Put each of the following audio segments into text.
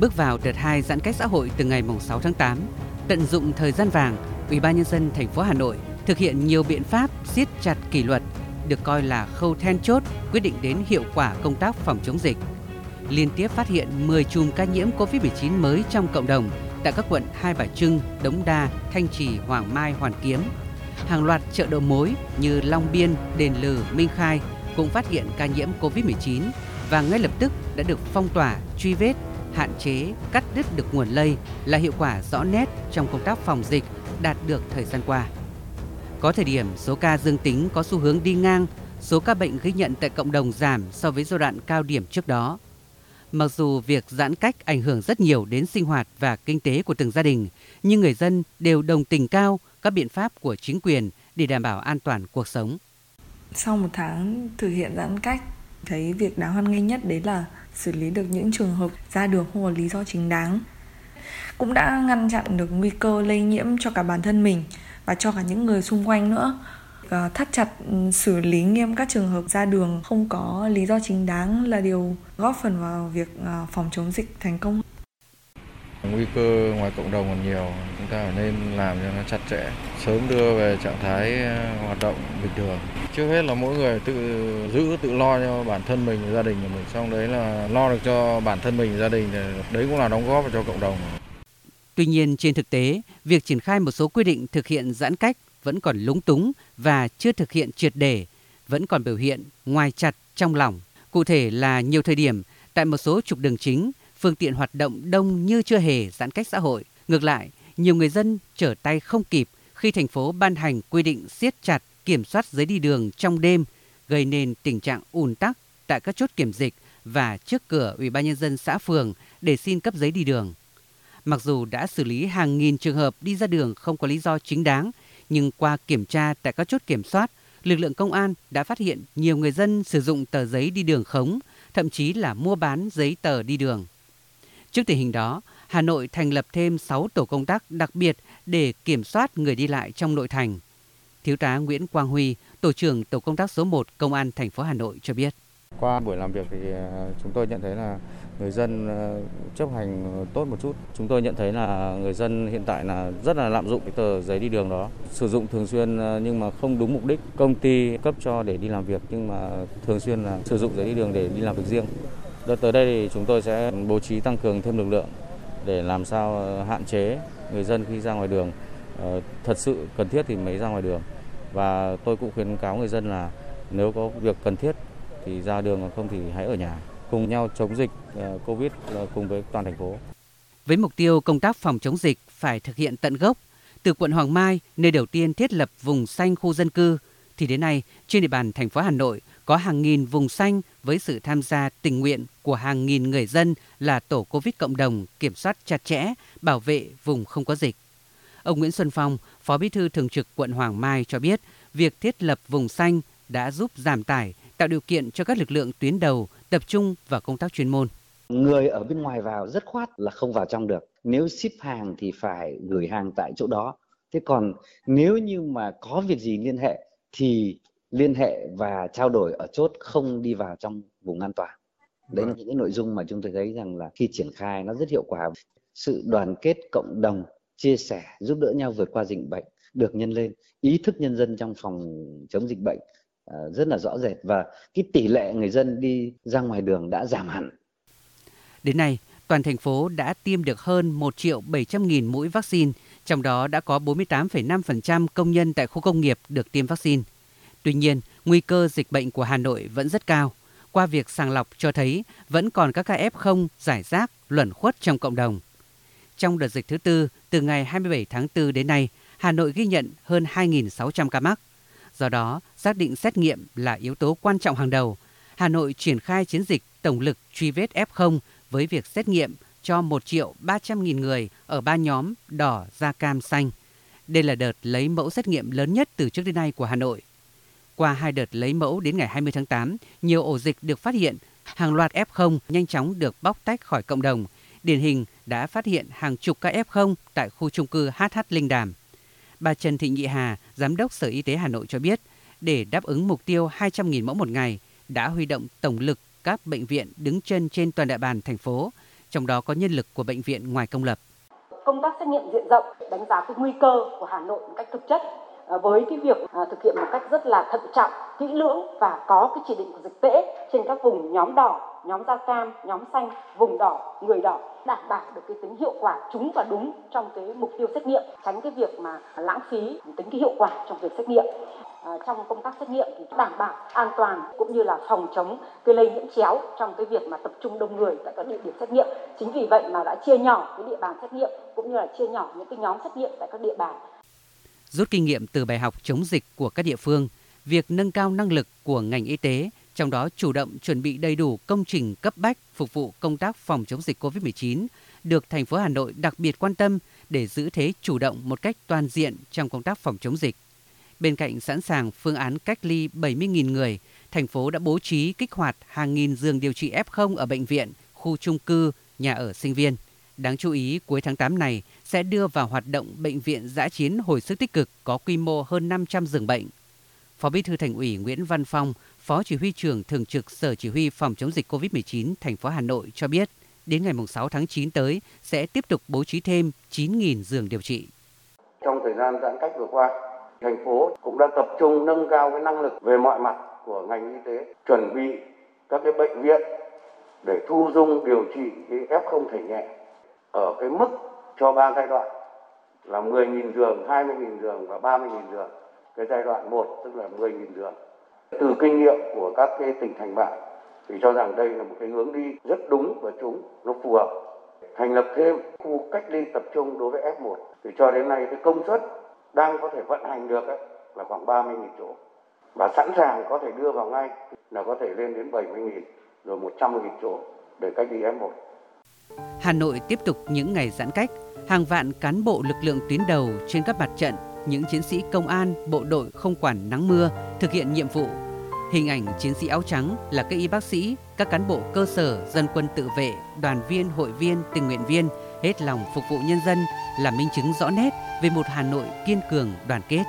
Bước vào đợt 2 giãn cách xã hội từ ngày 6 tháng 8, tận dụng thời gian vàng, Ủy ban nhân dân thành phố Hà Nội thực hiện nhiều biện pháp siết chặt kỷ luật, được coi là khâu then chốt quyết định đến hiệu quả công tác phòng chống dịch. Liên tiếp phát hiện 10 chùm ca nhiễm COVID-19 mới trong cộng đồng tại các quận Hai Bà Trưng, Đống Đa, Thanh Trì, Hoàng Mai, Hoàn Kiếm. Hàng loạt chợ đầu mối như Long Biên, Đền Lừ, Minh Khai cũng phát hiện ca nhiễm COVID-19 và ngay lập tức đã được phong tỏa, truy vết, hạn chế, cắt đứt được nguồn lây là hiệu quả rõ nét trong công tác phòng dịch đạt được thời gian qua. Có thời điểm số ca dương tính có xu hướng đi ngang, số ca bệnh ghi nhận tại cộng đồng giảm so với giai đoạn cao điểm trước đó. Mặc dù việc giãn cách ảnh hưởng rất nhiều đến sinh hoạt và kinh tế của từng gia đình, nhưng người dân đều đồng tình cao các biện pháp của chính quyền để đảm bảo an toàn cuộc sống. Sau một tháng thực hiện giãn cách, thấy việc đáng hoan nghênh nhất đấy là xử lý được những trường hợp ra đường không có lý do chính đáng. Cũng đã ngăn chặn được nguy cơ lây nhiễm cho cả bản thân mình và cho cả những người xung quanh nữa. Thắt chặt xử lý nghiêm các trường hợp ra đường không có lý do chính đáng là điều góp phần vào việc phòng chống dịch thành công. Nguy cơ ngoài cộng đồng còn nhiều, chúng ta phải nên làm cho nó chặt chẽ, sớm đưa về trạng thái hoạt động bình thường. Trước hết là mỗi người tự lo cho bản thân mình, gia đình của mình, xong đấy là lo được cho bản thân mình, gia đình, đấy cũng là đóng góp cho cộng đồng. Tuy nhiên trên thực tế, việc triển khai một số quy định thực hiện giãn cách vẫn còn lúng túng và chưa thực hiện triệt để, vẫn còn biểu hiện ngoài chặt trong lỏng. Cụ thể là nhiều thời điểm, tại một số trục đường chính, phương tiện hoạt động đông như chưa hề giãn cách xã hội. Ngược lại, nhiều người dân trở tay không kịp khi thành phố ban hành quy định siết chặt kiểm soát giấy đi đường trong đêm, gây nên tình trạng ùn tắc tại các chốt kiểm dịch và trước cửa Ủy ban nhân dân xã phường để xin cấp giấy đi đường. Mặc dù đã xử lý hàng nghìn trường hợp đi ra đường không có lý do chính đáng, nhưng qua kiểm tra tại các chốt kiểm soát, lực lượng công an đã phát hiện nhiều người dân sử dụng tờ giấy đi đường khống, thậm chí là mua bán giấy tờ đi đường. Trước tình hình đó, Hà Nội thành lập thêm 6 tổ công tác đặc biệt để kiểm soát người đi lại trong nội thành. Thiếu tá Nguyễn Quang Huy, tổ trưởng tổ công tác số 1 Công an thành phố Hà Nội cho biết. Qua buổi làm việc thì chúng tôi nhận thấy là người dân chấp hành tốt một chút. Chúng tôi nhận thấy là người dân hiện tại là rất là lạm dụng cái tờ giấy đi đường đó, sử dụng thường xuyên nhưng mà không đúng mục đích. Công ty cấp cho để đi làm việc nhưng mà thường xuyên là sử dụng giấy đi đường để đi làm việc riêng. Đợt tới đây thì chúng tôi sẽ bố trí tăng cường thêm lực lượng để làm sao hạn chế người dân khi ra ngoài đường. Thật sự cần thiết thì mới ra ngoài đường. Và tôi cũng khuyến cáo người dân là nếu có việc cần thiết thì ra đường, còn không thì hãy ở nhà. Cùng nhau chống dịch Covid cùng với toàn thành phố. Với mục tiêu công tác phòng chống dịch phải thực hiện tận gốc, từ quận Hoàng Mai, nơi đầu tiên thiết lập vùng xanh khu dân cư, thì đến nay trên địa bàn thành phố Hà Nội có hàng nghìn vùng xanh với sự tham gia tình nguyện của hàng nghìn người dân là tổ Covid cộng đồng kiểm soát chặt chẽ, bảo vệ vùng không có dịch. Ông Nguyễn Xuân Phong, Phó Bí thư Thường trực quận Hoàng Mai cho biết, việc thiết lập vùng xanh đã giúp giảm tải, tạo điều kiện cho các lực lượng tuyến đầu tập trung vào công tác chuyên môn. Người ở bên ngoài vào rất khoát là không vào trong được. Nếu ship hàng thì phải gửi hàng tại chỗ đó. Thế còn nếu như mà có việc gì liên hệ thì liên hệ và trao đổi ở chốt, không đi vào trong vùng an toàn. Đấy là những cái nội dung mà chúng tôi thấy rằng là khi triển khai nó rất hiệu quả. Sự đoàn kết cộng đồng, chia sẻ, giúp đỡ nhau vượt qua dịch bệnh được nhân lên. Ý thức nhân dân trong phòng chống dịch bệnh rất là rõ rệt và cái tỷ lệ người dân đi ra ngoài đường đã giảm hẳn. Đến nay, toàn thành phố đã tiêm được hơn 1.700.000 mũi vaccine, trong đó đã có 48,5% công nhân tại khu công nghiệp được tiêm vaccine. Tuy nhiên, nguy cơ dịch bệnh của Hà Nội vẫn rất cao. Qua việc sàng lọc cho thấy vẫn còn các ca F0 giải rác, luẩn khuất trong cộng đồng. Trong đợt dịch thứ tư, từ ngày 27 tháng 4 đến nay, Hà Nội ghi nhận hơn 2.600 ca mắc. Do đó, xác định xét nghiệm là yếu tố quan trọng hàng đầu. Hà Nội triển khai chiến dịch tổng lực truy vết F0 với việc xét nghiệm cho 1.300.000 người ở 3 nhóm đỏ, da cam, xanh. Đây là đợt lấy mẫu xét nghiệm lớn nhất từ trước đến nay của Hà Nội. Qua 2 đợt lấy mẫu đến ngày 20 tháng 8, nhiều ổ dịch được phát hiện, hàng loạt F0 nhanh chóng được bóc tách khỏi cộng đồng. Điển hình đã phát hiện hàng chục ca F0 tại khu chung cư HH Linh Đàm. Bà Trần Thị Nghị Hà, Giám đốc Sở Y tế Hà Nội cho biết, để đáp ứng mục tiêu 200.000 mẫu một ngày, đã huy động tổng lực các bệnh viện đứng chân trên toàn địa bàn thành phố, trong đó có nhân lực của bệnh viện ngoài công lập. Công tác xét nghiệm diện rộng đánh giá cái nguy cơ của Hà Nội một cách thực chất với cái việc thực hiện một cách rất là thận trọng, kỹ lưỡng và có cái chỉ định của dịch tễ trên các vùng nhóm đỏ, nhóm da cam, nhóm xanh, vùng đỏ, người đỏ, đảm bảo được cái tính hiệu quả trúng và đúng trong cái mục tiêu xét nghiệm, tránh cái việc mà lãng phí tính cái hiệu quả trong việc xét nghiệm. Trong công tác xét nghiệm thì đảm bảo an toàn cũng như là phòng chống cái lây nhiễm chéo trong cái việc mà tập trung đông người tại các địa điểm xét nghiệm. Chính vì vậy mà đã chia nhỏ cái địa bàn xét nghiệm cũng như là chia nhỏ những cái nhóm xét nghiệm tại các địa bàn. Rút kinh nghiệm từ bài học chống dịch của các địa phương, việc nâng cao năng lực của ngành y tế, trong đó chủ động chuẩn bị đầy đủ công trình cấp bách phục vụ công tác phòng chống dịch COVID-19, được thành phố Hà Nội đặc biệt quan tâm để giữ thế chủ động một cách toàn diện trong công tác phòng chống dịch. Bên cạnh sẵn sàng phương án cách ly 70.000 người, thành phố đã bố trí kích hoạt hàng nghìn giường điều trị F0 ở bệnh viện, khu chung cư, nhà ở sinh viên. Đáng chú ý, cuối tháng 8 này sẽ đưa vào hoạt động bệnh viện dã chiến hồi sức tích cực có quy mô hơn 500 giường bệnh. Phó Bí thư Thành ủy Nguyễn Văn Phong, Phó Chỉ huy trưởng Thường trực Sở Chỉ huy Phòng chống dịch COVID-19 thành phố Hà Nội cho biết, đến ngày 6 tháng 9 tới sẽ tiếp tục bố trí thêm 9.000 giường điều trị. Trong thời gian giãn cách vừa qua, thành phố cũng đã tập trung nâng cao cái năng lực về mọi mặt của ngành y tế, chuẩn bị các cái bệnh viện để thu dung điều trị cái F0 thể nhẹ ở cái mức cho 3 giai đoạn là 10.000 giường, 20.000 giường và 30.000 giường. Cái giai đoạn 1 tức là 10.000 giường. Từ kinh nghiệm của các cái tỉnh thành bạn thì cho rằng đây là một cái hướng đi rất đúng và trúng, nó phù hợp. Thành lập thêm khu cách ly tập trung đối với F1 thì cho đến nay cái công suất đang có thể vận hành được là khoảng 30.000 chỗ và sẵn sàng có thể đưa vào ngay là có thể lên đến 70.000 rồi 100.000 chỗ để cách ly F1. Hà Nội tiếp tục những ngày giãn cách, hàng vạn cán bộ lực lượng tuyến đầu trên các mặt trận, những chiến sĩ công an, bộ đội không quản nắng mưa thực hiện nhiệm vụ. Hình ảnh chiến sĩ áo trắng là các y bác sĩ, các cán bộ cơ sở, dân quân tự vệ, đoàn viên, hội viên, tình nguyện viên hết lòng phục vụ nhân dân là minh chứng rõ nét về một Hà Nội kiên cường đoàn kết.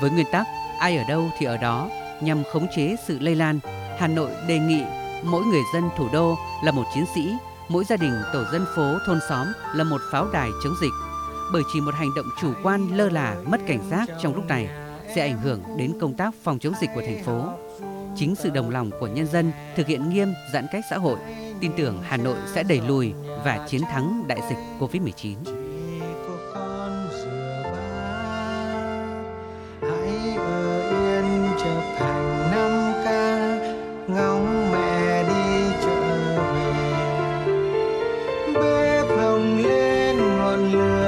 Với nguyên tắc ai ở đâu thì ở đó nhằm khống chế sự lây lan, Hà Nội đề nghị mỗi người dân thủ đô là một chiến sĩ, mỗi gia đình tổ dân phố thôn xóm là một pháo đài chống dịch. Bởi chỉ một hành động chủ quan lơ là mất cảnh giác trong lúc này sẽ ảnh hưởng đến công tác phòng chống dịch của thành phố. Chính sự đồng lòng của nhân dân thực hiện nghiêm giãn cách xã hội, tin tưởng Hà Nội sẽ đẩy lùi và chiến thắng đại dịch COVID-19.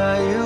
Hãy